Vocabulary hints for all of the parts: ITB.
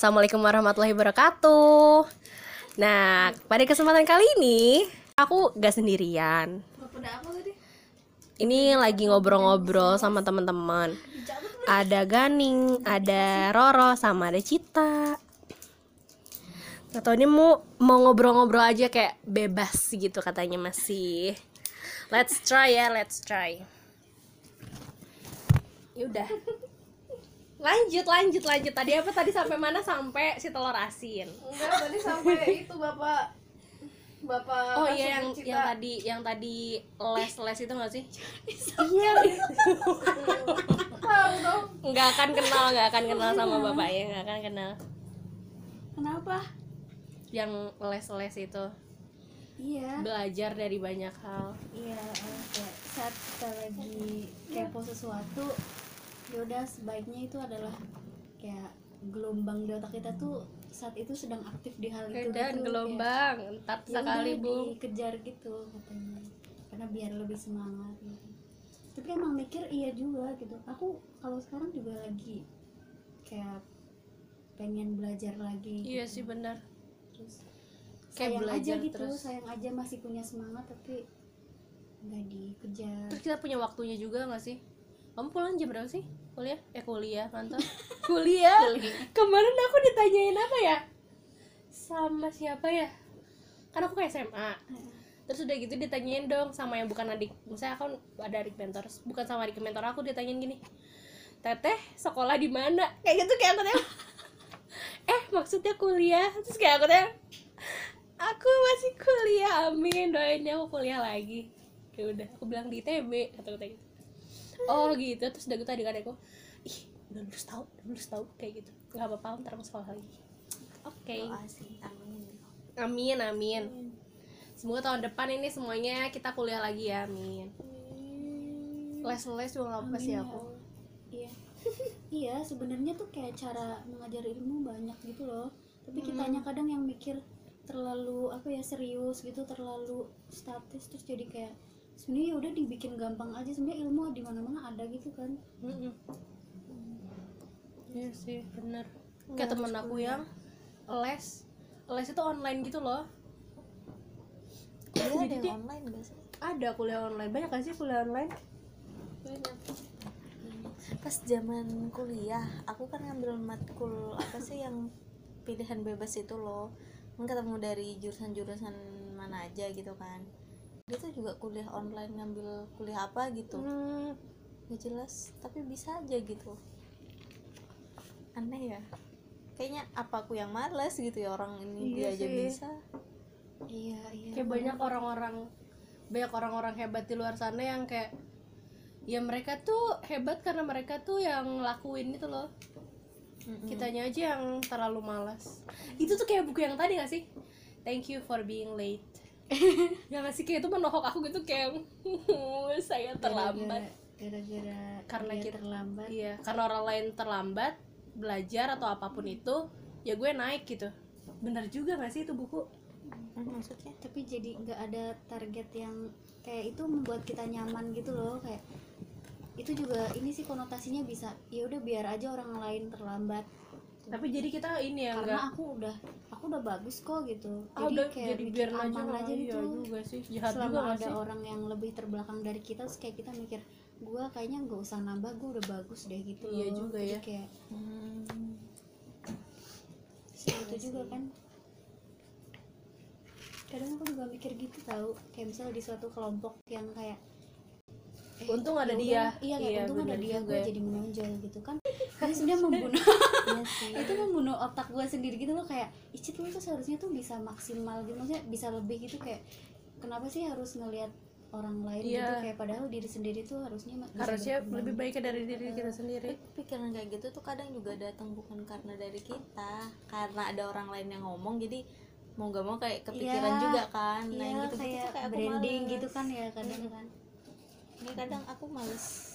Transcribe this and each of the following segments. Assalamualaikum warahmatullahi wabarakatuh. Nah, pada kesempatan kali ini aku gak sendirian. Ini lagi ngobrol-ngobrol sama teman-teman. Ada Ganing, ada Roro, sama ada Cita. Atau ini mau ngobrol-ngobrol aja kayak bebas gitu katanya masih. Let's try ya, let's try. Yaudah. Lanjut. Tadi sampai mana? Sampai si telur asin. Enggak, tadi sampai itu Bapak. Oh iya, yang tadi les itu nggak sih? Iya. Nggak akan kenal sama bapaknya, nggak akan kenal. Kenapa? Yang les itu. Iya. Belajar dari banyak hal. Iya. Saat kita lagi kepo sesuatu, yaudah sebaiknya itu adalah kayak gelombang di otak kita tuh saat itu sedang aktif di hal itu dan gelombang ya, entar sekali bu dikejar gitu katanya karena biar lebih semangat gitu. Tapi emang mikir iya juga gitu, aku kalau sekarang juga lagi kayak pengen belajar lagi gitu. Iya sih benar, terus kayak sayang belajar aja gitu terus. Sayang aja masih punya semangat tapi nggak dikejar. Terus kita punya waktunya juga nggak sih? Kamu pulang jam berapa sih? Kuliah, mantap. Kuliah. Kemarin aku ditanyain apa ya? Sama siapa ya? Kan aku ke SMA. Terus udah gitu ditanyain dong sama yang bukan adik. Misalnya aku ada adik mentor, bukan sama adik mentor aku, ditanyain gini. "Teteh, sekolah di mana?" Kayak gitu kayak katanya. Maksudnya kuliah. Terus kayak aku masih kuliah. Amin, doainnya aku kuliah lagi. Ya udah, aku bilang di ITB kata-kata gitu. Oh gitu, terus udah gitu adik-adikku, ih udah lulus tau, kayak gitu, gak apa-apa ntar mau sekolah lagi. Oke. Amin. Semoga tahun depan ini semuanya kita kuliah lagi ya, amin. Les juga gak apa sih aku. Iya. Iya, sebenarnya tuh kayak cara mengajar ilmu banyak gitu loh. Tapi kitanya kadang yang mikir terlalu serius gitu, terlalu statis, terus jadi kayak sebenarnya udah dibikin gampang aja, sebenarnya ilmu di mana-mana ada gitu kan. Iya sih benar. Kayak temen aku yang les itu online gitu loh. Ada yang online nggak sih? Ada kuliah online, banyak kan sih kuliah online. Banyak. Pas zaman kuliah aku kan ngambil matkul yang pilihan bebas itu loh, ketemu dari jurusan mana aja gitu kan. Dia tuh juga kuliah online, ngambil kuliah apa gitu, gak jelas tapi bisa aja gitu. Aneh ya, kayaknya apa aku yang malas gitu ya, orang ini iya dia sih aja bisa. Iya kayak banyak orang-orang hebat di luar sana yang kayak ya mereka tuh hebat karena mereka tuh yang lakuin itu loh. Kitanya aja yang terlalu malas. Itu tuh kayak buku yang tadi gak sih, Thank You for Being Late. Ya ngasih kayak itu menohok aku gitu kayak saya terlambat gara-gara karena kita terlambat. Iya, karena orang lain terlambat belajar atau apapun itu ya gue naik gitu. Bener juga nggak sih itu buku? Maksudnya tapi jadi nggak ada target yang kayak itu membuat kita nyaman gitu loh. Kayak itu juga ini sih konotasinya bisa ya udah biar aja orang lain terlambat. Tapi jadi kita ini ya karena enggak, aku udah bagus kok gitu. Jadi biar aman aja gitu. Iya juga sih. Jahat selama juga ada sih orang yang lebih terbelakang dari kita, terus kayak kita mikir gue kayaknya nggak usah nambah, gue udah bagus deh gitu. Iya juga. Jadi ya kayak itu juga kan kadang aku juga mikir gitu tau, kayak misalnya di suatu kelompok yang kayak untung ada dia. Iya, untung ada dia gue jadi menonjol gitu kan. Karena sebenarnya membunuh itu membunuh otak gue sendiri gitu loh, kayak Icit lu tuh seharusnya tuh bisa maksimal gitu, maksudnya bisa lebih gitu. Kayak kenapa sih harus ngelihat orang lain gitu, kayak padahal diri sendiri tuh harusnya lebih baik dari diri kita sendiri. Pikiran kayak gitu tuh kadang juga datang bukan karena dari kita, karena ada orang lain yang ngomong jadi mau gak mau kayak kepikiran juga kan. Nah gitu kayak branding gitu kan ya kadang kan. Ini kadang aku males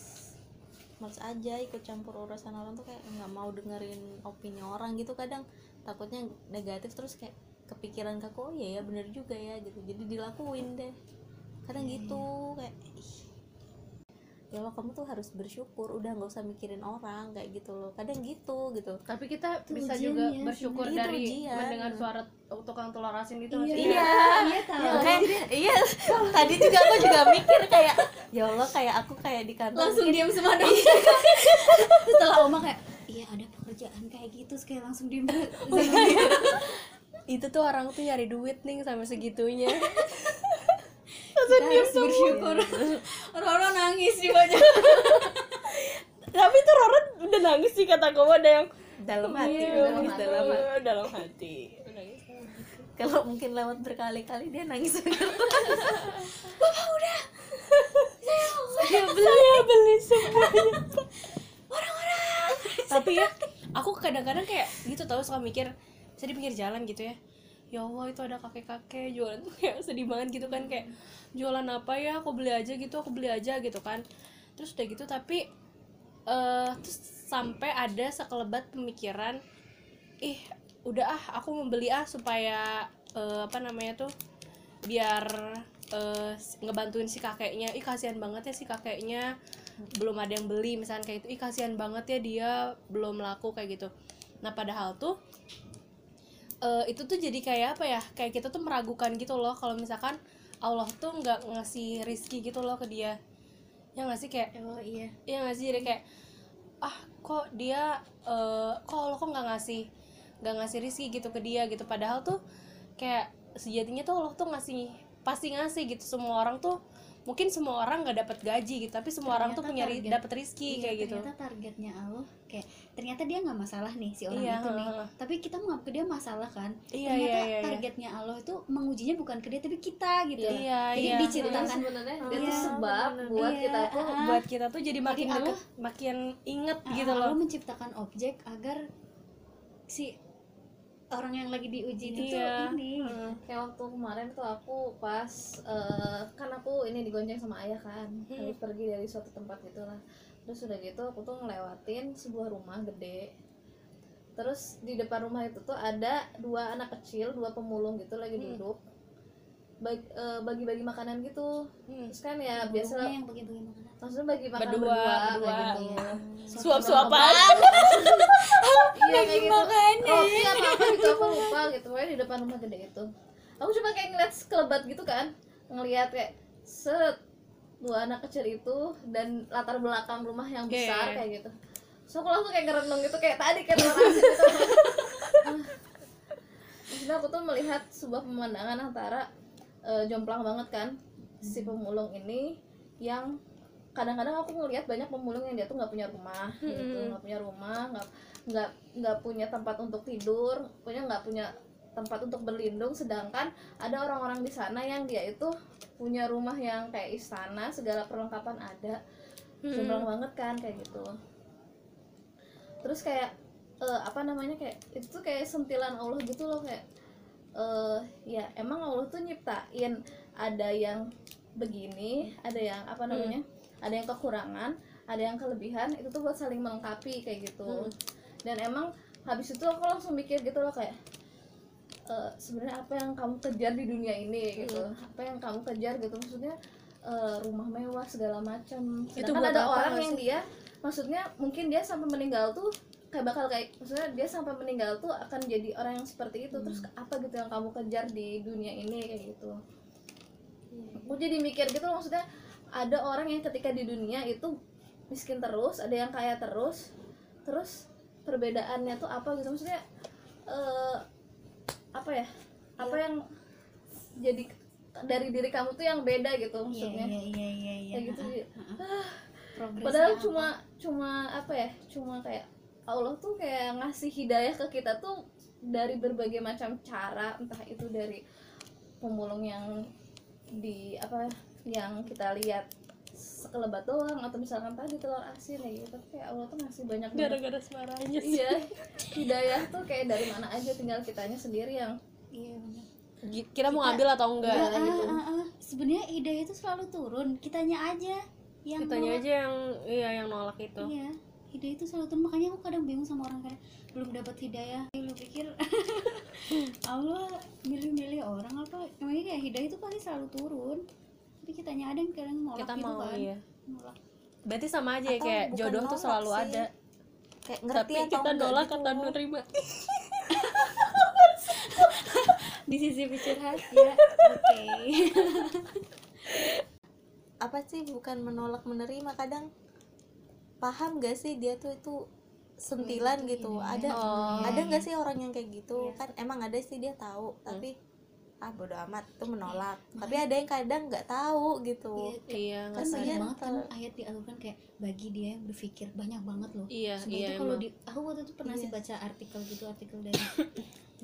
aja ikut campur urusan orang tuh, kayak nggak mau dengerin opini orang gitu. Kadang takutnya negatif terus kayak kepikiran kaku, oh iya ya bener juga ya gitu, jadi dilakuin deh kadang gitu. Kayak ya Allah, kamu tuh harus bersyukur, udah nggak usah mikirin orang kayak gitu loh. Kadang gitu. Tapi kita itu bisa juga bersyukur dari mendengar suara tukang telur asin gitu. Iya tahu. Iya. Tadi aku juga mikir kayak ya Allah, kayak aku kayak di kantor langsung diam semua dong. Setelah Oma kayak iya ada pekerjaan kayak gitu, kayak langsung diam. Itu tuh orang tuh nyari duit nih sampai segitunya. Kita harus bersyukur. Roro nangis juga. Tapi tuh Roro udah nangis sih, kata kamu ada yang dalam hati, dalam hati. Kalau mungkin lewat berkali-kali dia nangis. Bapak udah. Saya beli semuanya. Orang-orang. Tapi ya, aku kadang-kadang kayak gitu tau, suka mikir, bisa di pinggir jalan gitu ya. Ya Allah, itu ada kakek-kakek jualan tuh, kayak sedih banget gitu kan, kayak jualan apa ya, aku beli aja gitu kan. Terus udah gitu tapi terus sampai ada sekelebat pemikiran, udah aku membeli supaya biar ngebantuin si kakeknya. Kasihan banget ya si kakeknya belum ada yang beli misalnya kayak itu. Kasihan banget ya dia belum laku kayak gitu. Nah padahal tuh itu tuh jadi kayak apa ya, kayak kita tuh meragukan gitu loh kalau misalkan Allah tuh nggak ngasih rizki gitu loh ke dia, ya nggak sih? Kayak iya nggak sih, jadi kayak kok dia kok Allah kok nggak ngasih rizki gitu ke dia gitu. Padahal tuh kayak sejatinya tuh Allah tuh pasti ngasih gitu. Semua orang tuh mungkin semua orang nggak dapat gaji gitu, tapi semua orang tuh punya dapat rizki kayak gitu. Ternyata targetnya Allah, kayak ternyata dia nggak masalah nih si orang itu nih, tapi kita menganggap ke dia masalah kan. Ternyata targetnya Allah itu mengujinya bukan ke dia tapi kita gitu. Jadi diciptakan sebenarnya itu sebab buat kita tuh jadi makin dekat, makin inget gitu loh. Allah menciptakan objek agar si orang yang lagi diuji itu kayak waktu kemarin tuh aku pas kan aku ini digonceng sama ayah kan, habis pergi dari suatu tempat gitulah. Terus udah gitu aku tuh ngelewatin sebuah rumah gede, terus di depan rumah itu tuh ada dua anak kecil, dua pemulung gitu lagi duduk bagi-bagi makanan gitu. Terus kan ya biasalah yang bagi-bagi makanan, maksudnya bagi makanan berdua gitu ya, suap-suapan iya kayak gitu, roti apa gitu aku lupa gitu. Pokoknya di depan rumah gede itu aku cuma kayak ngeliat sekelebat gitu kan, ngeliat kayak set dua anak kecil itu dan latar belakang rumah yang besar kayak gitu. So aku langsung kayak ngerenung gitu, kayak tadi kayak terus gitu. Maksudnya aku tuh melihat sebuah pemandangan antara jomplang banget kan si pemulung ini, yang kadang-kadang aku ngelihat banyak pemulung yang dia tuh nggak punya rumah gitu, nggak punya tempat untuk tidur, nggak punya tempat untuk berlindung. Sedangkan ada orang-orang di sana yang dia itu punya rumah yang kayak istana, segala perlengkapan ada, jomplang banget kan kayak gitu. Terus kayak kayak itu tuh kayak sentilan Allah gitu loh, kayak ya emang Allah tuh nyiptain ada yang begini, ada yang ada yang kekurangan, ada yang kelebihan, itu tuh buat saling melengkapi kayak gitu. Dan emang habis itu aku langsung mikir gitu loh, kayak sebenarnya apa yang kamu kejar di dunia ini gitu, apa yang kamu kejar gitu, maksudnya rumah mewah segala macam, itu kan ada orang yang dia maksudnya mungkin dia sampai meninggal tuh kayak bakal kayak, maksudnya dia sampai meninggal tuh akan jadi orang yang seperti itu. Terus apa gitu yang kamu kejar di dunia ini kayak gitu. Aku jadi mikir gitu, maksudnya ada orang yang ketika di dunia itu miskin terus, ada yang kaya terus, terus perbedaannya tuh apa gitu, maksudnya apa yang jadi dari diri kamu tuh yang beda gitu maksudnya. Kayak gitu. Padahal cuma kayak Allah tuh kayak ngasih hidayah ke kita tuh dari berbagai macam cara, entah itu dari pemulung yang di yang kita lihat sekelebat doang, atau misalkan tadi telur asin gitu. Tapi kayak Allah tuh ngasih banyak gara-gara suaranya sih. Iya, hidayah tuh kayak dari mana aja, tinggal kitanya sendiri yang kita mau ambil atau enggak gitu. Sebenarnya hidayah itu selalu turun, kitanya aja yang nolak itu. Iya, hidayah itu selalu turun. Makanya aku kadang bingung sama orang kayak belum dapat hidayah, lu pikir Allah milih-milih orang apa? Emangnya kayak hidayah itu pasti selalu turun, tapi kitanya ada yang kadang nolak gitu kan. Nolak. Berarti sama aja ya, kayak jodoh tuh selalu sih ada. Kayak ngerti tapi kita nolak gitu, dan menerima. Di sisi pikir hati ya. Oke. Okay. Apa sih bukan menolak menerima, kadang paham gak sih dia tuh itu sentilan gitu. Ada ada gak sih orang yang kayak gitu? Kan emang ada sih, dia tahu, tapi bodo amat itu menolak. Tapi ada yang kadang nggak tahu gitu. Iya, kan banyak banget kan ayat di Al-Quran kayak bagi dia yang berpikir, banyak banget loh. Iya, iya, kalau di aku waktu itu pernah sih baca artikel gitu, artikel dari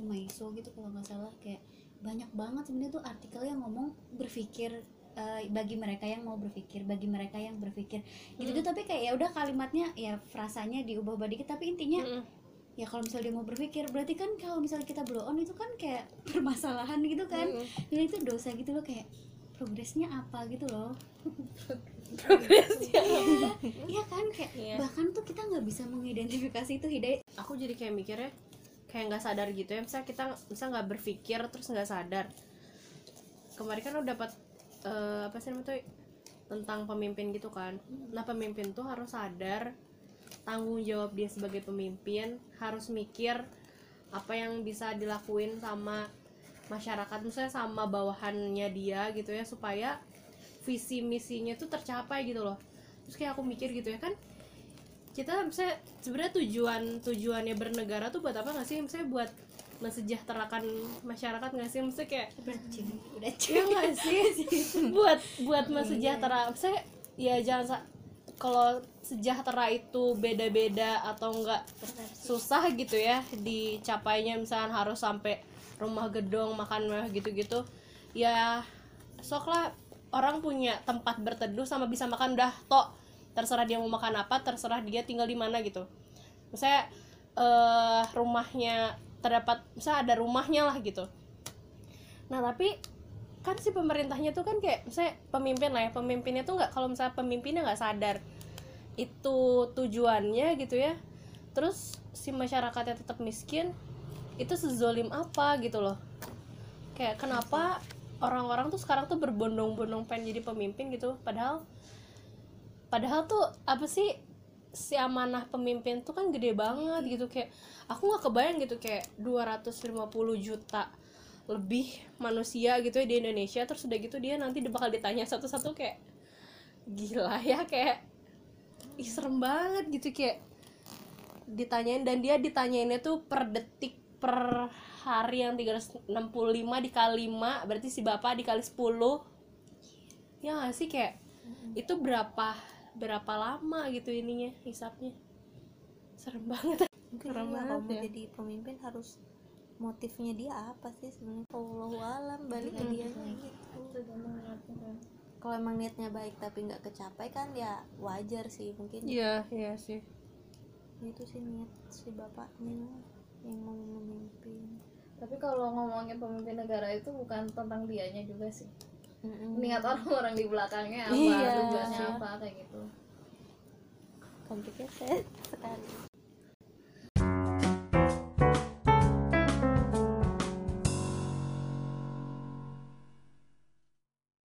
Maiso gitu kalau nggak salah, kayak banyak banget sebenarnya tuh artikel yang ngomong berpikir, bagi mereka yang mau berpikir, bagi mereka yang berpikir gitu tuh. Tapi kayak ya udah kalimatnya ya frasanya diubah-ubah dikit, tapi intinya ya kalau misalnya dia mau berpikir, berarti kan kalau misalnya kita blow on itu kan kayak permasalahan gitu kan. Jadi itu dosa gitu loh, kayak progresnya apa gitu loh. Progresnya iya kan, kayak bahkan tuh kita nggak bisa mengidentifikasi itu hidayah. Aku jadi kayak mikirnya kayak nggak sadar gitu ya, misalnya kita nggak berpikir terus nggak sadar. Kemarin kan lo dapat apa sih namanya tuh, tentang pemimpin gitu kan. Nah pemimpin tuh harus sadar tanggung jawab dia sebagai pemimpin, harus mikir apa yang bisa dilakuin sama masyarakat, misalnya sama bawahannya dia gitu ya, supaya visi misinya tuh tercapai gitu loh. Terus kayak aku mikir gitu ya kan, kita misalnya sebenarnya tujuannya bernegara tuh buat apa nggak sih? Misalnya buat mensejahterakan masyarakat nggak sih? Misalnya kayak ya nggak sih buat mensejahtera. Misalnya ya jangan, kalau sejahtera itu beda-beda atau enggak susah gitu ya dicapainya, misalkan harus sampai rumah gedong, makan mewah gitu-gitu ya, sok lah orang punya tempat berteduh sama bisa makan udah tok, terserah dia mau makan apa, terserah dia tinggal di mana gitu. Misalnya rumahnya terdapat, misalnya ada rumahnya lah gitu. Nah tapi kan si pemerintahnya tuh kan kayak misalnya pemimpin lah ya, pemimpinnya tuh nggak, kalau misalnya pemimpinnya nggak sadar itu tujuannya gitu ya, terus si masyarakatnya tetap miskin, itu sezolim apa gitu loh. Kayak kenapa orang-orang tuh sekarang tuh berbondong-bondong pengen jadi pemimpin gitu, padahal tuh apa sih, si amanah pemimpin tuh kan gede banget gitu. Kayak aku nggak kebayang gitu, kayak 250 juta lebih manusia gitu ya di Indonesia, terus udah gitu dia nanti bakal ditanya satu-satu, kayak gila ya, kayak ih serem banget gitu, kayak ditanyain, dan dia ditanyainnya tuh per detik, per hari yang 365 dikali 5, berarti si bapak dikali 10 ya gak sih, kayak itu berapa lama gitu ininya, hisapnya serem banget. Serem banget ya, kalau mau jadi pemimpin harus motifnya dia apa sih sebenarnya? Allahu alam, balik ke dia lagi. Kalau emang niatnya baik tapi nggak kecapai kan ya wajar sih mungkin. Iya, iya sih. Itu sih niat si bapaknya yang mau memimpin. Tapi kalau ngomongin pemimpin negara itu bukan tentang dianya juga sih. Niat orang-orang di belakangnya apa, tujuannya apa kayak gitu. Komplikasi sekali.